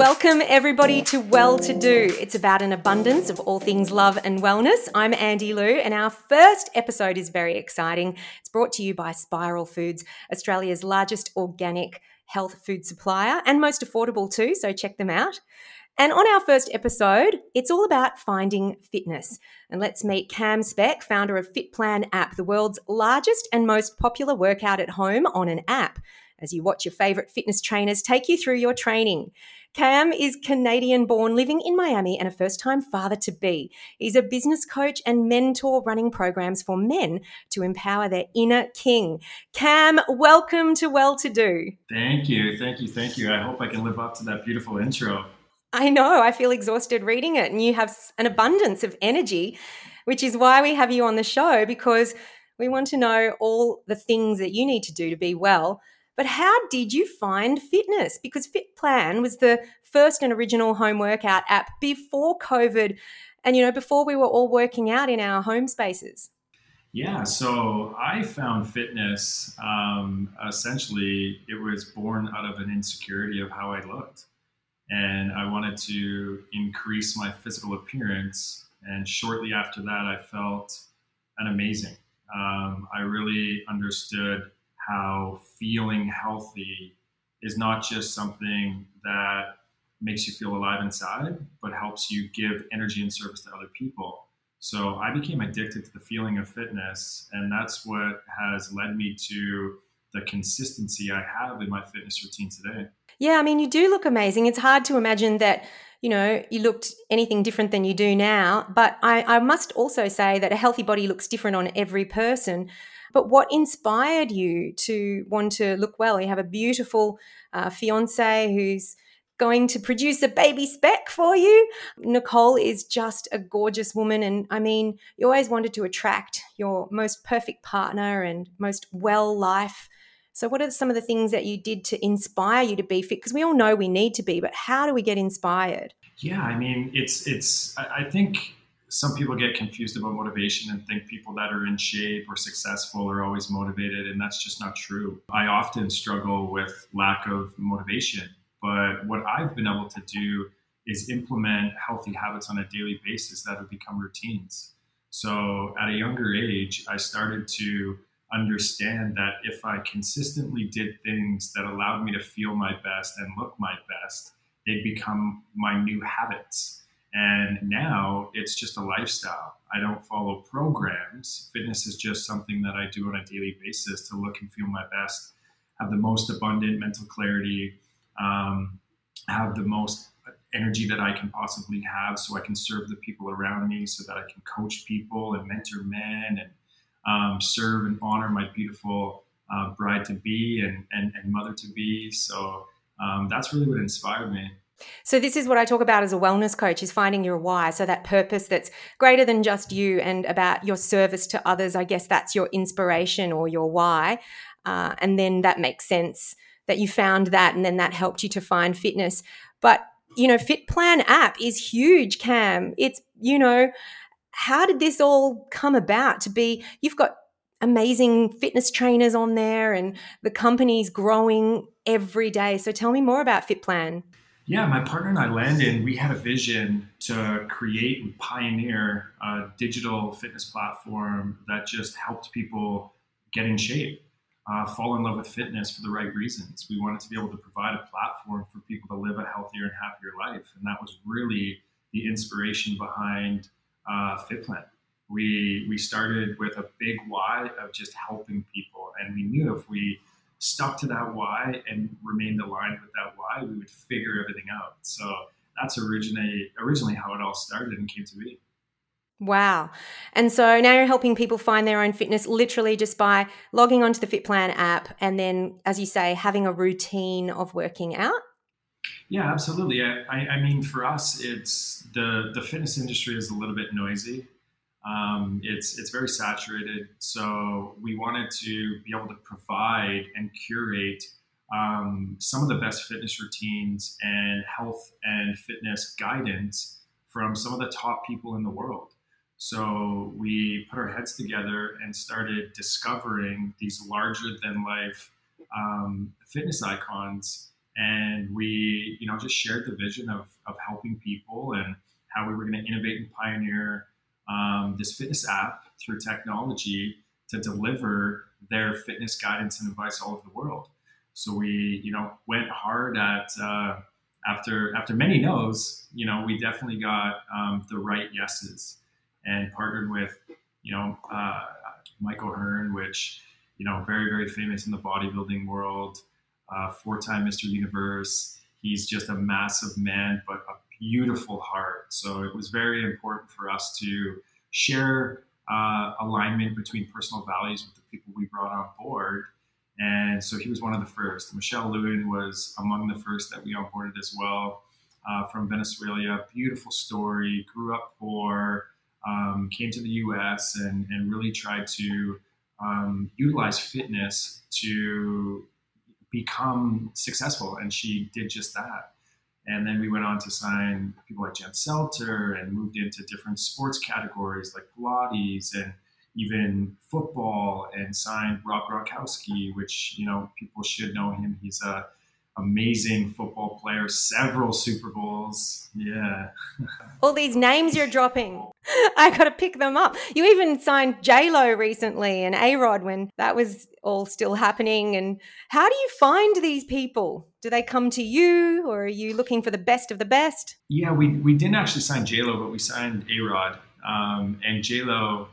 Welcome everybody to Well To Do. It's about an abundance of all things love and wellness. I'm Andi Lew and our first episode is very exciting. It's brought to you by Spiral Foods, Australia's largest organic health food supplier and most affordable too, so check them out. And on our first episode, it's all about finding fitness. And let's meet Cam Speck, founder of FitPlan app, the world's largest and most popular workout at home on an app, as you watch your favourite fitness trainers take you through your training. Cam is Canadian-born, living in Miami and a first-time father-to-be. He's a business coach and mentor running programs for men to empower their inner king. Cam, welcome to Well To Do. Thank you. I hope I can live up to that beautiful intro. I know, I feel exhausted reading it, and you have an abundance of energy, which is why we have you on the show, because we want to know all the things that you need to do to be well. But how did you find fitness? Because FitPlan was the first and original home workout app before COVID and, you know, before we were all working out in our home spaces. Yeah, so I found fitness, essentially, it was born out of an insecurity of how I looked. And I wanted to increase my physical appearance. And shortly after that, I felt amazing. I really understood how feeling healthy is not just something that makes you feel alive inside, but helps you give energy and service to other people. So I became addicted to the feeling of fitness, and that's what has led me to the consistency I have in my fitness routine today. Yeah, I mean, you do look amazing. It's hard to imagine that, you know, you looked anything different than you do now, but I must also say that a healthy body looks different on every person. But what inspired you to want to look well? You have a beautiful fiance who's going to produce a baby Speck for you. Nicole is just a gorgeous woman. And I mean, you always wanted to attract your most perfect partner and most well life. So what are some of the things that you did to inspire you to be fit? Because we all know we need to be, but how do we get inspired? Yeah, I mean, I think some people get confused about motivation and think people that are in shape or successful are always motivated, and that's just not true. I often struggle with lack of motivation, but what I've been able to do is implement healthy habits on a daily basis that have become routines. So at a younger age, I started to understand that if I consistently did things that allowed me to feel my best and look my best, they'd become my new habits. And now it's just a lifestyle. I don't follow programs. Fitness is just something that I do on a daily basis to look and feel my best, have the most abundant mental clarity, have the most energy that I can possibly have so I can serve the people around me, so that I can coach people and mentor men and serve and honor my beautiful bride-to-be and mother-to-be. So that's really what inspired me. So this is what I talk about as a wellness coach, is finding your why. So that purpose that's greater than just you and about your service to others. I guess that's your inspiration or your why. And then that makes sense that you found that, and then that helped you to find fitness. But, you know, FitPlan app is huge, Cam. It's, you know, how did this all come about to be? You've got amazing fitness trainers on there and the company's growing every day. So tell me more about FitPlan. Yeah, my partner and I, Landon, we had a vision to create and pioneer a digital fitness platform that just helped people get in shape, fall in love with fitness for the right reasons. We wanted to be able to provide a platform for people to live a healthier and happier life. And that was really the inspiration behind FitPlan. We started with a big why of just helping people. And we knew if we stuck to that why and remained aligned with that why, we would figure everything out. So that's originally how it all started and came to be. Wow. And so now you're helping people find their own fitness literally just by logging onto the FitPlan app and then, as you say, having a routine of working out? Yeah, absolutely. I mean, for us, it's the fitness industry is a little bit noisy. It's very saturated. So we wanted to be able to provide and curate some of the best fitness routines and health and fitness guidance from some of the top people in the world. So we put our heads together and started discovering these larger than life fitness icons And we, you know, just shared the vision of helping people and how we were going to innovate and pioneer this fitness app through technology to deliver their fitness guidance and advice all over the world. So we, you know, went hard at after many no's, you know, we definitely got the right yeses and partnered with, you know, Mike O'Hearn, which, you know, very, very famous in the bodybuilding world, four-time Mr. Universe. He's just a massive man, but a beautiful heart. So it was very important for us to share alignment between personal values with the people we brought on board. And so he was one of the first. Michelle Lewin was among the first that we onboarded as well, from Venezuela. Beautiful story, grew up poor, came to the US and really tried to utilize fitness to become successful. And she did just that. And then we went on to sign people like Jen Selter and moved into different sports categories like Pilates and even football, and signed Rob Gronkowski, which, you know, people should know him. He's a amazing football player, several Super Bowls. Yeah. All these names you're dropping. I got to pick them up. You even signed J-Lo recently and A-Rod when that was all still happening. And how do you find these people? Do they come to you, or are you looking for the best of the best? Yeah, we didn't actually sign J-Lo, but we signed A-Rod. And J-Lo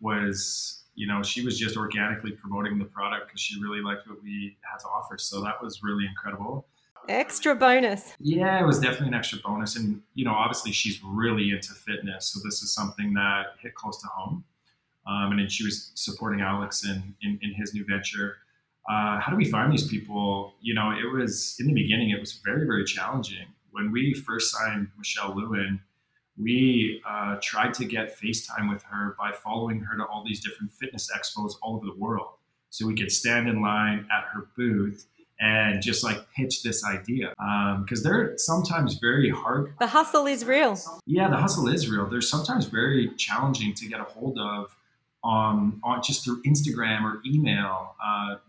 was, you know, she was just organically promoting the product because she really liked what we had to offer. So that was really incredible. Extra bonus. Yeah, it was definitely an extra bonus. And, you know, obviously she's really into fitness. So this is something that hit close to home. And then she was supporting Alex in his new venture. How do we find these people? You know, it was, in the beginning, it was very, very challenging. When we first signed Michelle Lewin, we tried to get FaceTime with her by following her to all these different fitness expos all over the world. So we could stand in line at her booth and just like pitch this idea. Because they're sometimes very hard. The hustle is real. Yeah, the hustle is real. They're sometimes very challenging to get a hold of on just through Instagram or email.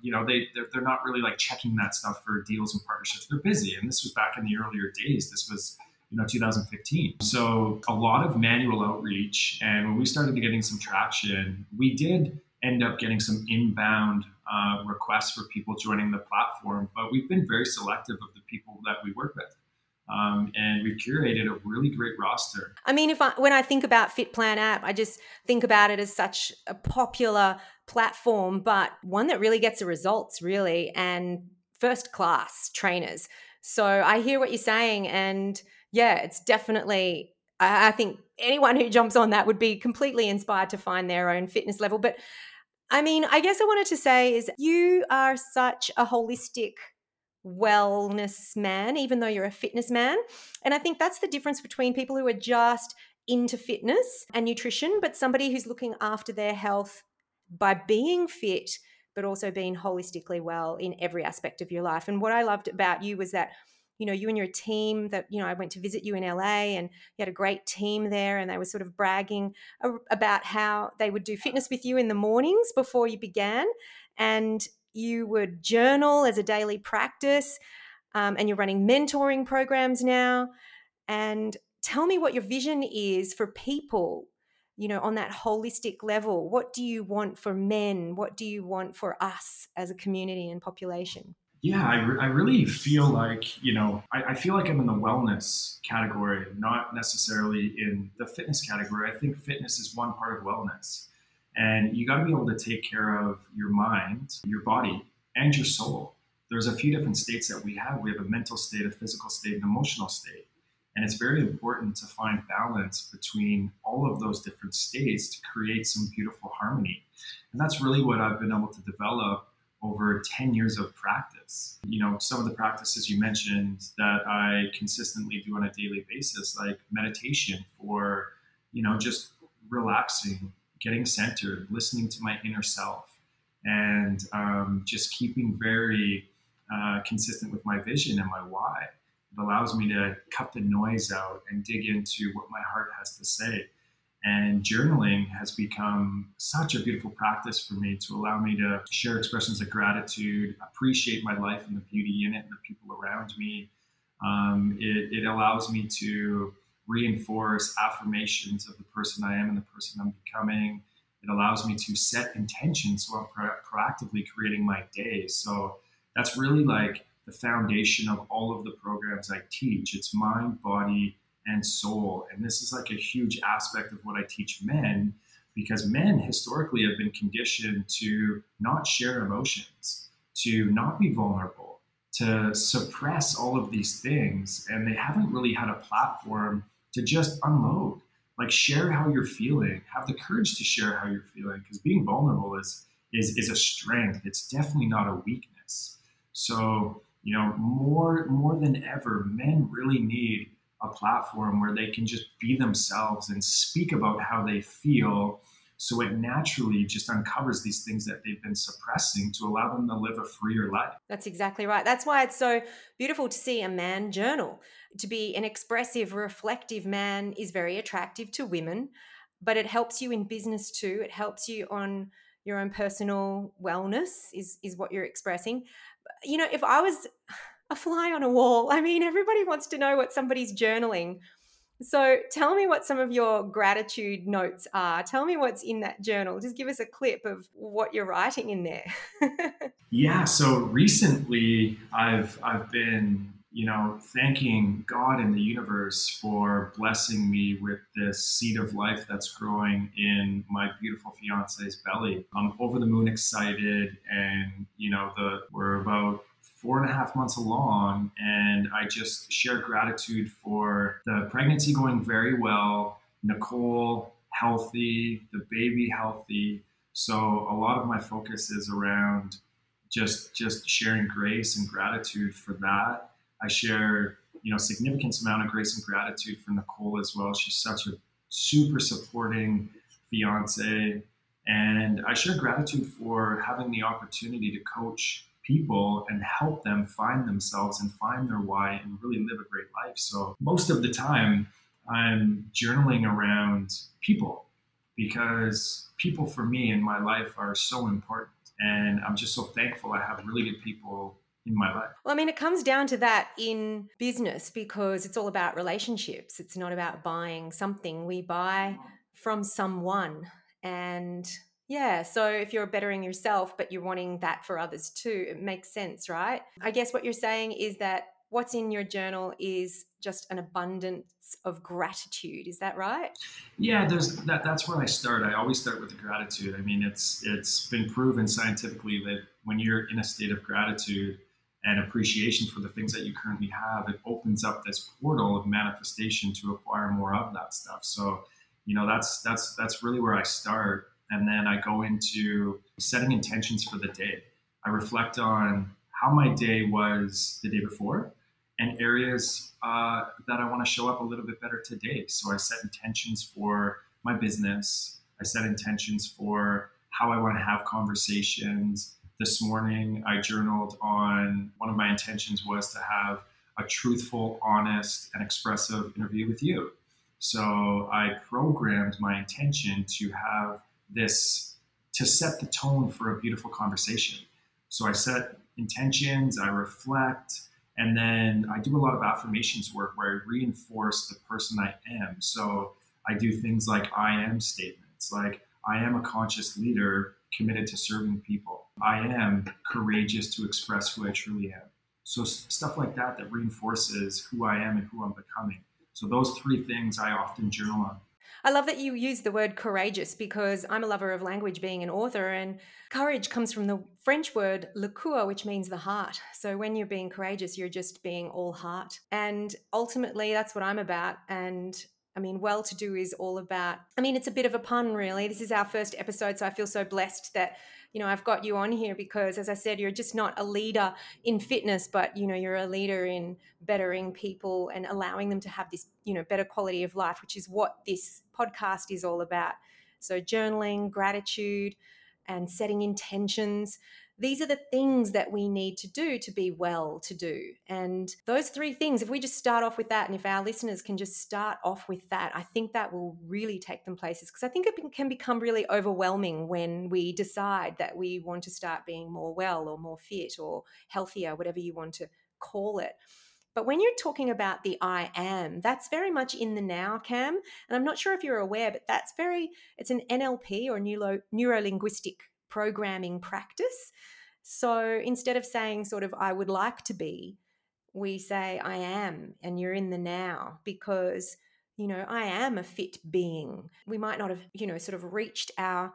You know, they're not really like checking that stuff for deals and partnerships. They're busy. And this was back in the earlier days. This was, you know, 2015. So a lot of manual outreach. And when we started getting some traction, we did end up getting some inbound requests for people joining the platform, but we've been very selective of the people that we work with. And we've curated a really great roster. I mean, when I think about FitPlan app, I just think about it as such a popular platform, but one that really gets the results really, and first class trainers. So I hear what you're saying, and yeah, it's definitely, I think anyone who jumps on that would be completely inspired to find their own fitness level. But I mean, I guess I wanted to say is you are such a holistic wellness man, even though you're a fitness man. And I think that's the difference between people who are just into fitness and nutrition, but somebody who's looking after their health by being fit, but also being holistically well in every aspect of your life. And what I loved about you was that, you know, you and your team that, you know, I went to visit you in LA and you had a great team there, and they were sort of bragging about how they would do fitness with you in the mornings before you began, and you would journal as a daily practice, and you're running mentoring programs now. And tell me what your vision is for people, you know, on that holistic level. What do you want for men? What do you want for us as a community and population? Yeah, I really feel like, you know, I feel like I'm in the wellness category, not necessarily in the fitness category. I think fitness is one part of wellness. And you got to be able to take care of your mind, your body, and your soul. There's a few different states that we have. We have a mental state, a physical state, an emotional state. And it's very important to find balance between all of those different states to create some beautiful harmony. And that's really what I've been able to develop over 10 years of practice. You know, some of the practices you mentioned that I consistently do on a daily basis, like meditation for, you know, just relaxing, getting centered, listening to my inner self, and just keeping very consistent with my vision and my why. It allows me to cut the noise out and dig into what my heart has to say. And journaling has become such a beautiful practice for me to allow me to share expressions of gratitude, appreciate my life and the beauty in it and the people around me. It allows me to reinforce affirmations of the person I am and the person I'm becoming. It allows me to set intentions, so I'm proactively creating my day. So that's really like the foundation of all of the programs I teach. It's mind, body, and soul. And this is like a huge aspect of what I teach men, because men historically have been conditioned to not share emotions, to not be vulnerable, to suppress all of these things. And they haven't really had a platform to just unload, like share how you're feeling, have the courage to share how you're feeling, because being vulnerable is a strength. It's definitely not a weakness. So, you know, more than ever, men really need a platform where they can just be themselves and speak about how they feel. So it naturally just uncovers these things that they've been suppressing to allow them to live a freer life. That's exactly right. That's why it's so beautiful to see a man journal. To be an expressive, reflective man is very attractive to women, but it helps you in business too. It helps you on your own personal wellness is what you're expressing. You know, if I was a fly on a wall. I mean, everybody wants to know what somebody's journaling. So tell me what some of your gratitude notes are. Tell me what's in that journal. Just give us a clip of what you're writing in there. Yeah. So recently I've been, you know, thanking God and the universe for blessing me with this seed of life that's growing in my beautiful fiance's belly. I'm over the moon excited, and you know, we're about 4.5 months along, and I just share gratitude for the pregnancy going very well, Nicole healthy, the baby healthy. So a lot of my focus is around just sharing grace and gratitude for that. I share, you know, significant amount of grace and gratitude for Nicole as well. She's such a super supporting fiance. And I share gratitude for having the opportunity to coach people and help them find themselves and find their why and really live a great life. So most of the time I'm journaling around people, because people for me in my life are so important, and I'm just so thankful I have really good people in my life. Well, I mean, it comes down to that in business, because it's all about relationships. It's not about buying something. We buy from someone. And yeah, so if you're bettering yourself, but you're wanting that for others too, it makes sense, right? I guess what you're saying is that what's in your journal is just an abundance of gratitude. Is that right? Yeah, that's where I start. I always start with the gratitude. I mean, it's been proven scientifically that when you're in a state of gratitude and appreciation for the things that you currently have, it opens up this portal of manifestation to acquire more of that stuff. So, you know, that's really where I start. And then I go into setting intentions for the day. I reflect on how my day was the day before and areas that I want to show up a little bit better today. So I set intentions for my business. I set intentions for how I want to have conversations. This morning, I journaled on one of my intentions was to have a truthful, honest, and expressive interview with you. So I programmed my intention to have this to set the tone for a beautiful conversation. So I set intentions, I reflect, and then I do a lot of affirmations work where I reinforce the person I am. So I do things like I am statements, like I am a conscious leader committed to serving people. I am courageous to express who I truly am. So stuff like that reinforces who I am and who I'm becoming. So those three things I often journal on. I love that you use the word courageous, because I'm a lover of language, being an author, and courage comes from the French word le coeur, which means the heart. So when you're being courageous, you're just being all heart. And ultimately, that's what I'm about. And I mean, Well To Do is all about, I mean, it's a bit of a pun, really. This is our first episode, so I feel so blessed that, you know, I've got you on here, because as I said, you're just not a leader in fitness, but, you know, you're a leader in bettering people and allowing them to have this, you know, better quality of life, which is what this podcast is all about. So journaling, gratitude, and setting intentions. These are the things that we need to do to be well to do. And those three things, if we just start off with that, and if our listeners can just start off with that, I think that will really take them places, because I think it can become really overwhelming when we decide that we want to start being more well or more fit or healthier, whatever you want to call it. But when you're talking about the I am, that's very much in the now, Cam. And I'm not sure if you're aware, but that's it's an NLP or neuro-linguistic programming practice. So instead of saying sort of I would like to be, we say I am, and you're in the now, because, you know, I am a fit being. We might not have, you know, sort of reached our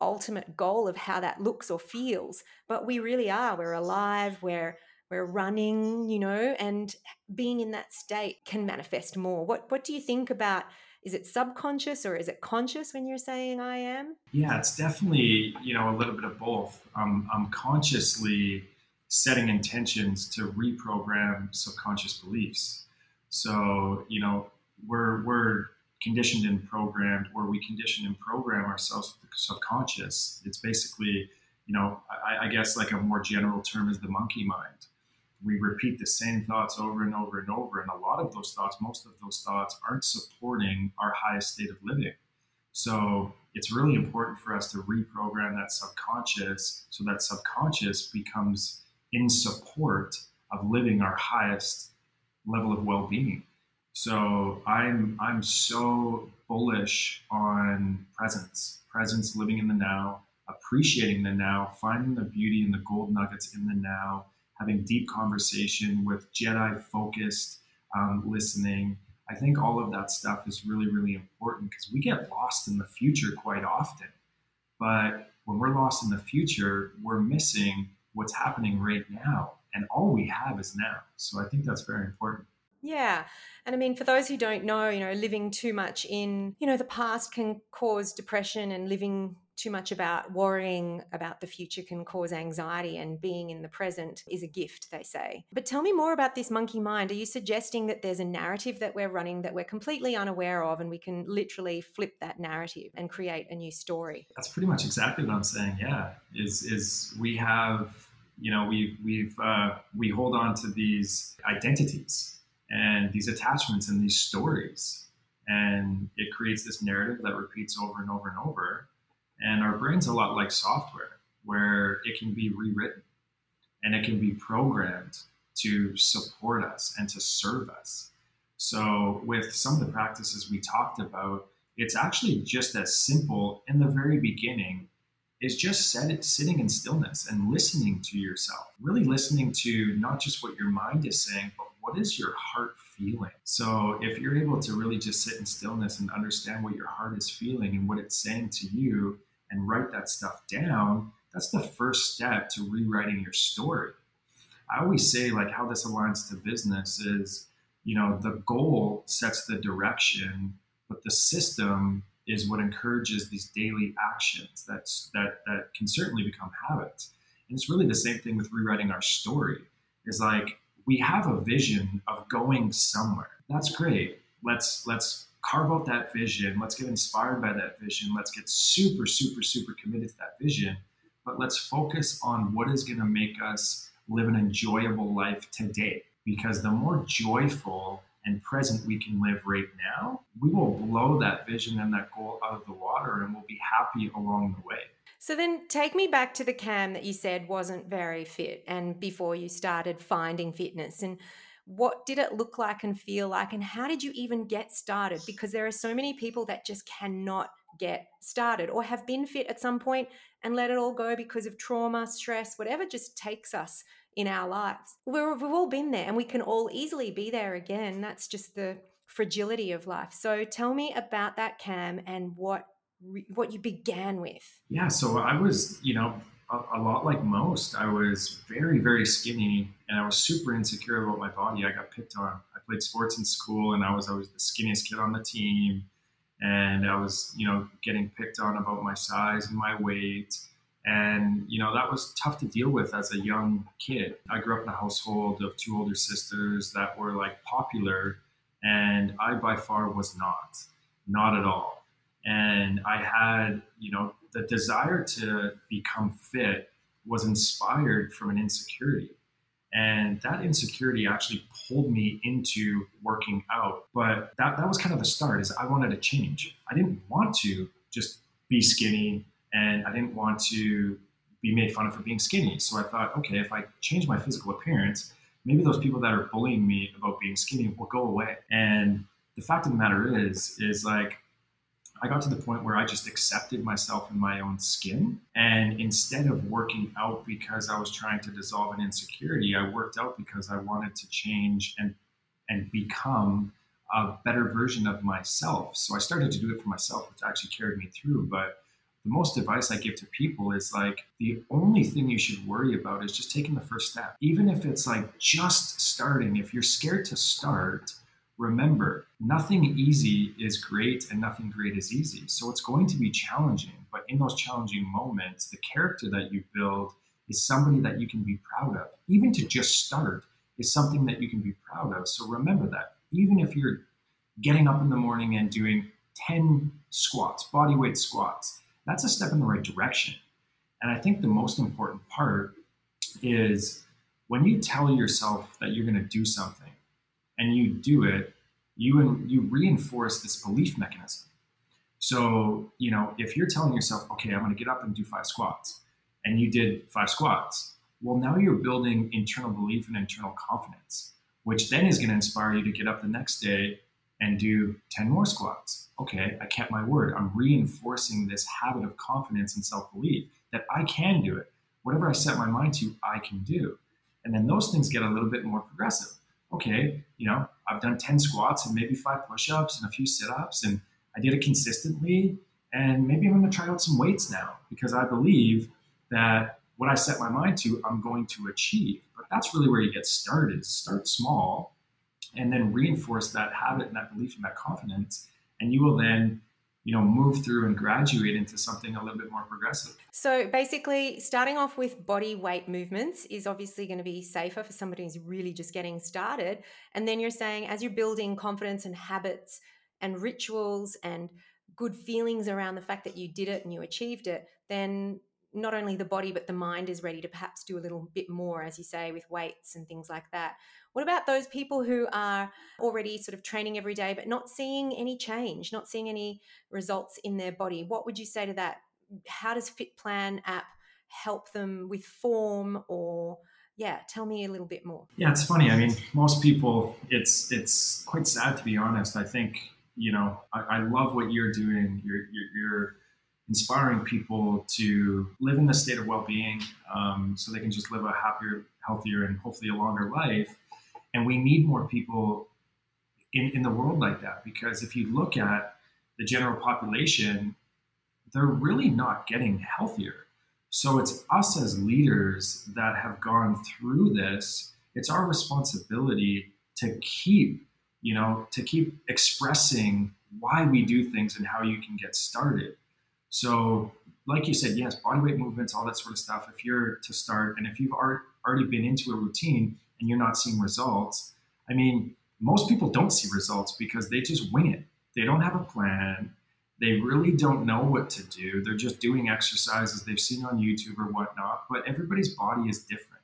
ultimate goal of how that looks or feels, but we really are. We're alive, we're running, you know, and being in that state can manifest more. What do you think about, is it subconscious or is it conscious when you're saying I am? Yeah, it's definitely, you know, a little bit of both. I'm consciously setting intentions to reprogram subconscious beliefs. So, you know, we're conditioned and programmed, or we condition and program ourselves with the subconscious. It's basically, you know, I guess like a more general term is the monkey mind. We repeat the same thoughts over and over and over. And a lot of those thoughts, most of those thoughts, aren't supporting our highest state of living. So it's really important for us to reprogram that subconscious, so that subconscious becomes in support of living our highest level of well-being. So I'm so bullish on presence, living in the now, appreciating the now, finding the beauty and the gold nuggets in the now, having deep conversation with Jedi-focused listening. I think all of that stuff is really, really important, because we get lost in the future quite often. But when we're lost in the future, we're missing what's happening right now. And all we have is now. So I think that's very important. Yeah. And I mean, for those who don't know, you know, living too much in, you know, the past can cause depression, and living too much about worrying about the future can cause anxiety, and being in the present is a gift, they say. But tell me more about this monkey mind. Are you suggesting that there's a narrative that we're running that we're completely unaware of, and we can literally flip that narrative and create a new story? That's pretty much exactly what I'm saying. Yeah, is we have, you know, we hold on to these identities and these attachments and these stories, and it creates this narrative that repeats over and over and over. And our brain's a lot like software, where it can be rewritten and it can be programmed to support us and to serve us. So with some of the practices we talked about, it's actually just as simple in the very beginning is just sitting in stillness and listening to yourself, really listening to not just what your mind is saying, but what is your heart feeling? So if you're able to really just sit in stillness and understand what your heart is feeling and what it's saying to you, and write that stuff down, that's the first step to rewriting your story. I always say, like, how this aligns to business is, you know, the goal sets the direction, but the system is what encourages these daily actions that can certainly become habits. And it's really the same thing with rewriting our story. It's like, we have a vision of going somewhere. That's great. Let's carve out that vision. Let's get inspired by that vision. Let's get super, super, super committed to that vision. But let's focus on what is going to make us live an enjoyable life today. Because the more joyful and present we can live right now, we will blow that vision and that goal out of the water, and we'll be happy along the way. So then take me back to the Cam that you said wasn't very fit, and before you started finding fitness, and what did it look like and feel like, and how did you even get started? Because there are so many people that just cannot get started, or have been fit at some point and let it all go because of trauma, stress, whatever just takes us in our lives. We've all been there, and we can all easily be there again. That's just the fragility of life. So tell me about that, Cam, and what you began with. Yeah, so I was, you know, a lot like most. I was very, very skinny, and I was super insecure about my body. I got picked on. I played sports in school, and I was always the skinniest kid on the team. And I was, you know, getting picked on about my size and my weight. And, you know, that was tough to deal with as a young kid. I grew up in a household of two older sisters that were like popular, and I by far was not at all. And I had, you know, the desire to become fit was inspired from an insecurity. And that insecurity actually pulled me into working out. But that was kind of the start, is I wanted to change. I didn't want to just be skinny, and I didn't want to be made fun of for being skinny. So I thought, okay, if I change my physical appearance, maybe those people that are bullying me about being skinny will go away. And the fact of the matter is like, I got to the point where I just accepted myself in my own skin. And instead of working out because I was trying to dissolve an insecurity, I worked out because I wanted to change and become a better version of myself. So I started to do it for myself, which actually carried me through. But the most advice I give to people is like, the only thing you should worry about is just taking the first step. Even if it's like just starting, if you're scared to start, remember, nothing easy is great and nothing great is easy. So it's going to be challenging, but in those challenging moments, the character that you build is somebody that you can be proud of. Even to just start is something that you can be proud of. So remember that. Even if you're getting up in the morning and doing 10 squats, bodyweight squats, that's a step in the right direction. And I think the most important part is when you tell yourself that you're going to do something, and you do it, you reinforce this belief mechanism. So, you know, if you're telling yourself, okay, I'm gonna get up and do 5 squats, and you did 5 squats, well, now you're building internal belief and internal confidence, which then is gonna inspire you to get up the next day and do 10 more squats. Okay, I kept my word. I'm reinforcing this habit of confidence and self-belief that I can do it. Whatever I set my mind to, I can do. And then those things get a little bit more progressive. Okay, you know, I've done 10 squats and maybe 5 push-ups and a few sit-ups, and I did it consistently, and maybe I'm going to try out some weights now because I believe that what I set my mind to, I'm going to achieve. But that's really where you get started. Start small and then reinforce that habit and that belief and that confidence, and you will then, you know, move through and graduate into something a little bit more progressive. So basically, starting off with body weight movements is obviously going to be safer for somebody who's really just getting started. And then you're saying, as you're building confidence and habits and rituals and good feelings around the fact that you did it and you achieved it, then not only the body but the mind is ready to perhaps do a little bit more, as you say, with weights and things like that. What about those people who are already sort of training every day but not seeing any change, not seeing any results in their body? What would you say to that? How does FitPlan app help them with form or, yeah, tell me a little bit more. Yeah, it's funny. I mean, most people, it's quite sad, to be honest. I think, you know, I love what you're doing. You're inspiring people to live in the state of well-being so they can just live a happier, healthier, and hopefully a longer life. And we need more people in the world like that, because if you look at the general population, they're really not getting healthier. So it's us as leaders that have gone through this. It's our responsibility to keep expressing why we do things and how you can get started. So like you said, yes, bodyweight movements, all that sort of stuff. If you're to start and if you've already been into a routine, and you're not seeing results. I mean, most people don't see results because they just wing it. They don't have a plan. They really don't know what to do. They're just doing exercises they've seen on YouTube or whatnot, but everybody's body is different.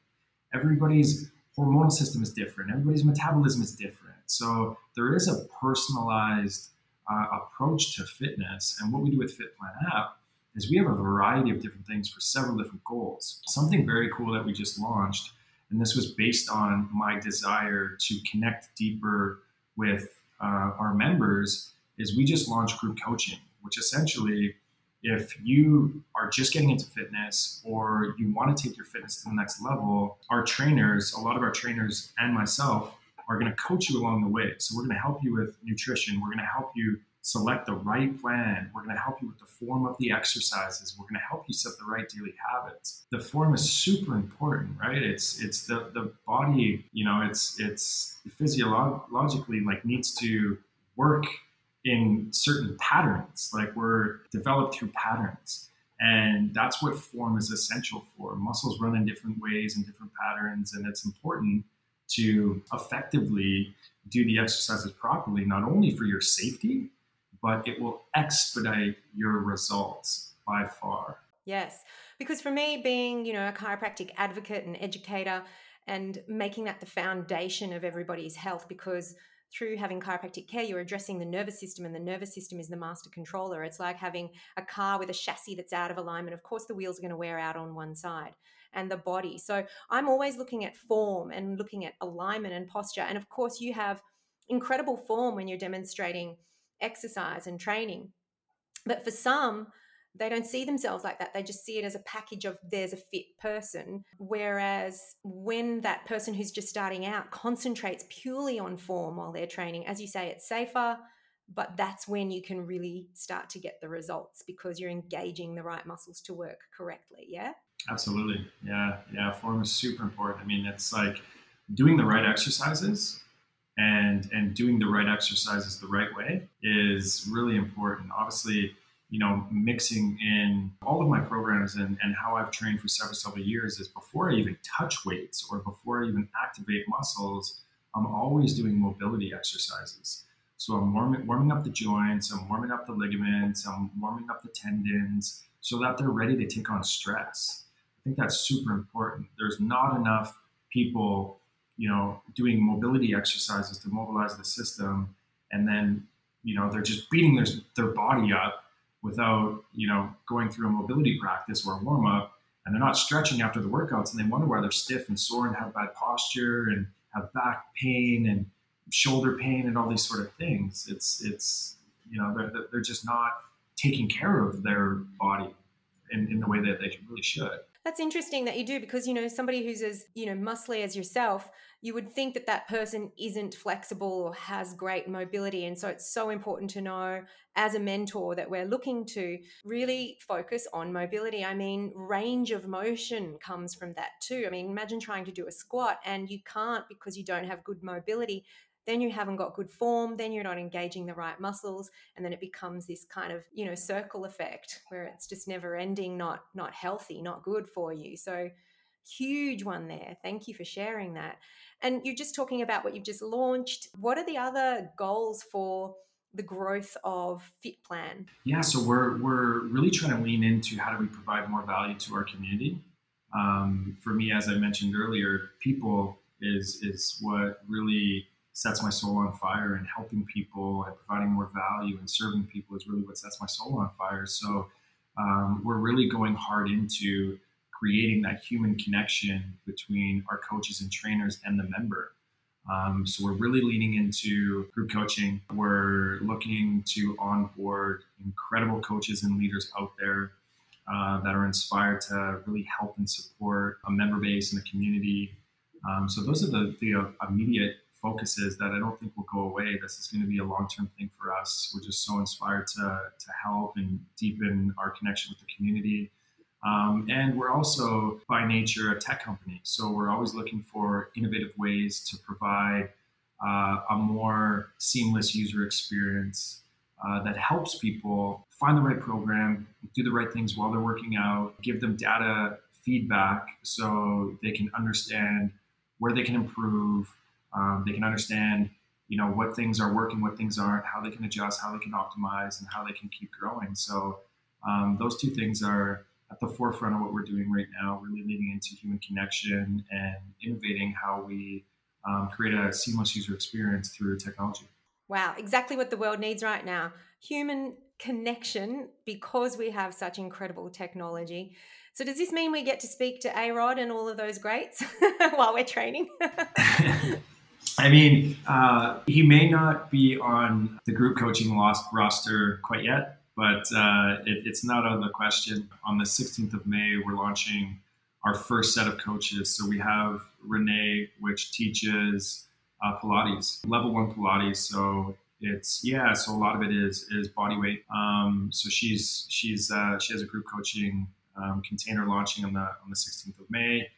Everybody's hormonal system is different. Everybody's metabolism is different. So there is a personalized approach to fitness. And what we do with FitPlan app is we have a variety of different things for several different goals. Something very cool that we just launched, and this was based on my desire to connect deeper with our members, is we just launched group coaching, which essentially, if you are just getting into fitness or you want to take your fitness to the next level, our trainers, a lot of our trainers and myself, are going to coach you along the way. So we're going to help you with nutrition. We're going to help you select the right plan. We're going to help you with the form of the exercises. We're going to help you set the right daily habits. The form is super important, right? It's the body, you know, it's physiologically like needs to work in certain patterns, like we're developed through patterns. And that's what form is essential for. Muscles run in different ways and different patterns, and it's important to effectively do the exercises properly, not only for your safety, but it will expedite your results by far. Yes, because for me, being, you know, a chiropractic advocate and educator and making that the foundation of everybody's health, because through having chiropractic care, you're addressing the nervous system, and the nervous system is the master controller. It's like having a car with a chassis that's out of alignment. Of course, the wheels are going to wear out on one side, and the body. So I'm always looking at form and looking at alignment and posture. And of course, you have incredible form when you're demonstrating exercise and training. But for some, they don't see themselves like that. They just see it as a package of there's a fit person. Whereas when that person who's just starting out concentrates purely on form while they're training, as you say, it's safer, but that's when you can really start to get the results, because you're engaging the right muscles to work correctly. Yeah? Absolutely. Yeah. Yeah. Form is super important. I mean, it's like doing the right exercises and doing the right exercises the right way is really important. Obviously, you know, mixing in all of my programs and how I've trained for several years is before I even touch weights or before I even activate muscles, I'm always doing mobility exercises. So I'm warming up the joints, I'm warming up the ligaments, I'm warming up the tendons so that they're ready to take on stress. I think that's super important. There's not enough people, you know, doing mobility exercises to mobilize the system. And then, you know, they're just beating their body up without, you know, going through a mobility practice or a warm up, and they're not stretching after the workouts, and they wonder why they're stiff and sore and have bad posture and have back pain and shoulder pain and all these sort of things. It's you know, they're just not taking care of their body in the way that they really should. That's interesting that you do, because, you know, somebody who's as, you know, muscly as yourself, you would think that that person isn't flexible or has great mobility. And so it's so important to know as a mentor that we're looking to really focus on mobility. I mean, range of motion comes from that too. I mean, imagine trying to do a squat and you can't because you don't have good mobility. Then you haven't got good form, then you're not engaging the right muscles, and then it becomes this kind of, you know, circle effect where it's just never ending, not healthy, not good for you. So huge one there. Thank you for sharing that. And you're just talking about what you've just launched. What are the other goals for the growth of FitPlan? Yeah, so we're really trying to lean into how do we provide more value to our community. For me, as I mentioned earlier, people is what really sets my soul on fire, and helping people and providing more value and serving people is really what sets my soul on fire. So we're really going hard into creating that human connection between our coaches and trainers and the member. So we're really leaning into group coaching. We're looking to onboard incredible coaches and leaders out there that are inspired to really help and support a member base and the community. So those are the immediate focuses that I don't think will go away. This is going to be a long-term thing for us. We're just so inspired to help and deepen our connection with the community. And we're also, by nature, a tech company. So we're always looking for innovative ways to provide a more seamless user experience that helps people find the right program, do the right things while they're working out, give them data feedback so they can understand where they can improve. They can understand, you know, what things are working, what things aren't, how they can adjust, how they can optimize, and how they can keep growing. So those two things are at the forefront of what we're doing right now, really leaning into human connection and innovating how we create a seamless user experience through technology. Wow, exactly what the world needs right now. Human connection, because we have such incredible technology. So does this mean we get to speak to A-Rod and all of those greats while we're training? I mean, he may not be on the group coaching roster quite yet, but it's not out of the question. On the 16th of May, we're launching our first set of coaches. So we have Renee, which teaches Pilates, level 1 Pilates. So it's, yeah, so a lot of it is body weight. So she has a group coaching container launching on the 16th of May.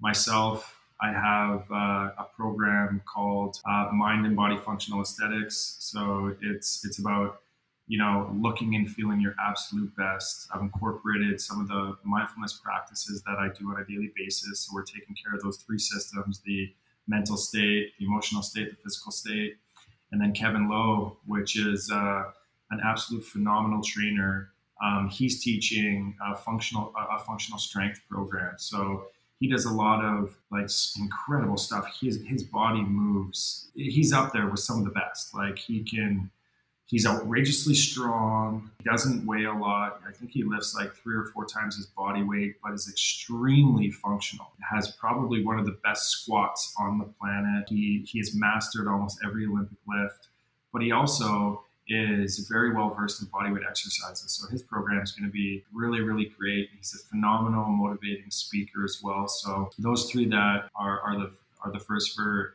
Myself, I have a program called Mind and Body Functional Aesthetics. So it's about, you know, looking and feeling your absolute best. I've incorporated some of the mindfulness practices that I do on a daily basis. So we're taking care of those three systems: the mental state, the emotional state, the physical state. And then Kevin Lowe, which is an absolute phenomenal trainer He's teaching a functional strength program. So he does a lot of like incredible stuff. His body moves. He's up there with some of the best. Like he's outrageously strong. He doesn't weigh a lot. I think he lifts like 3 or 4 times his body weight, but is extremely functional. Has probably one of the best squats on the planet. He has mastered almost every Olympic lift, but he also is very well versed in bodyweight exercises. So his program is going to be really, really great. He's a phenomenal motivating speaker as well. So those three that are the first for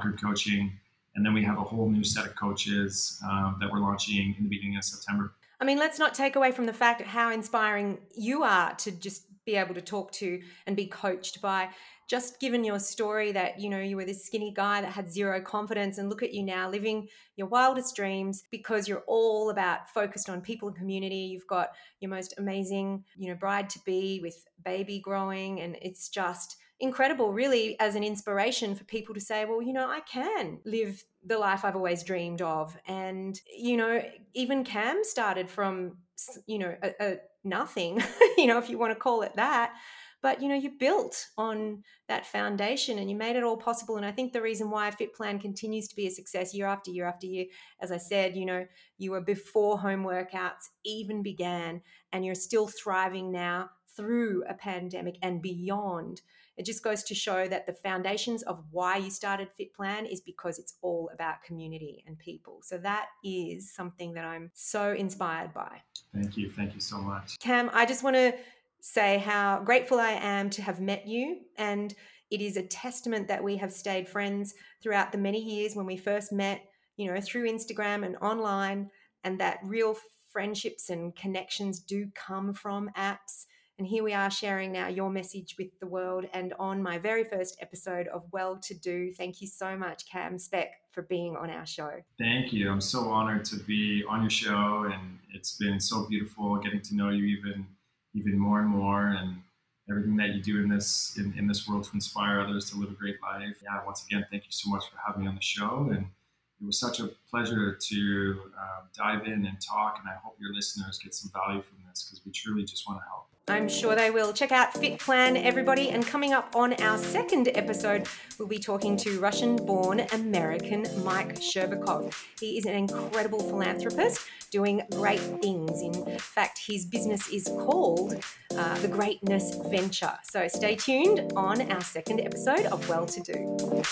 group coaching. And then we have a whole new set of coaches that we're launching in the beginning of September. I mean, let's not take away from the fact of how inspiring you are to just be able to talk to and be coached by. Just given your story that, you know, you were this skinny guy that had zero confidence, and look at you now living your wildest dreams because you're all about focused on people and community. You've got your most amazing, you know, bride to be with baby growing, and it's just incredible, really, as an inspiration for people to say, well, you know, I can live the life I've always dreamed of. And, you know, even Cam started from, you know, a nothing, you know, if you want to call it that. But, you know, you built on that foundation and you made it all possible. And I think the reason why FitPlan continues to be a success year after year after year, as I said, you know, you were before home workouts even began, and you're still thriving now through a pandemic and beyond. It just goes to show that the foundations of why you started FitPlan is because it's all about community and people. So that is something that I'm so inspired by. Thank you. Thank you so much. Cam, I just want to say how grateful I am to have met you, and it is a testament that we have stayed friends throughout the many years when we first met, you know, through Instagram and online, and that real friendships and connections do come from apps. And here we are sharing now your message with the world and on my very first episode of Well To Do. Thank you so much, Cam Speck, for being on our show. Thank you. I'm so honored to be on your show, and it's been so beautiful getting to know you even more and more, and everything that you do in this world to inspire others to live a great life. Yeah, once again, thank you so much for having me on the show. And it was such a pleasure to dive in and talk. And I hope your listeners get some value from this, because we truly just want to help. I'm sure they will. Check out FitPlan, everybody. And coming up on our second episode, we'll be talking to Russian-born American Mike Sherbakov. He is an incredible philanthropist doing great things. In fact, his business is called The Greatness Venture. So stay tuned on our second episode of Well To Do.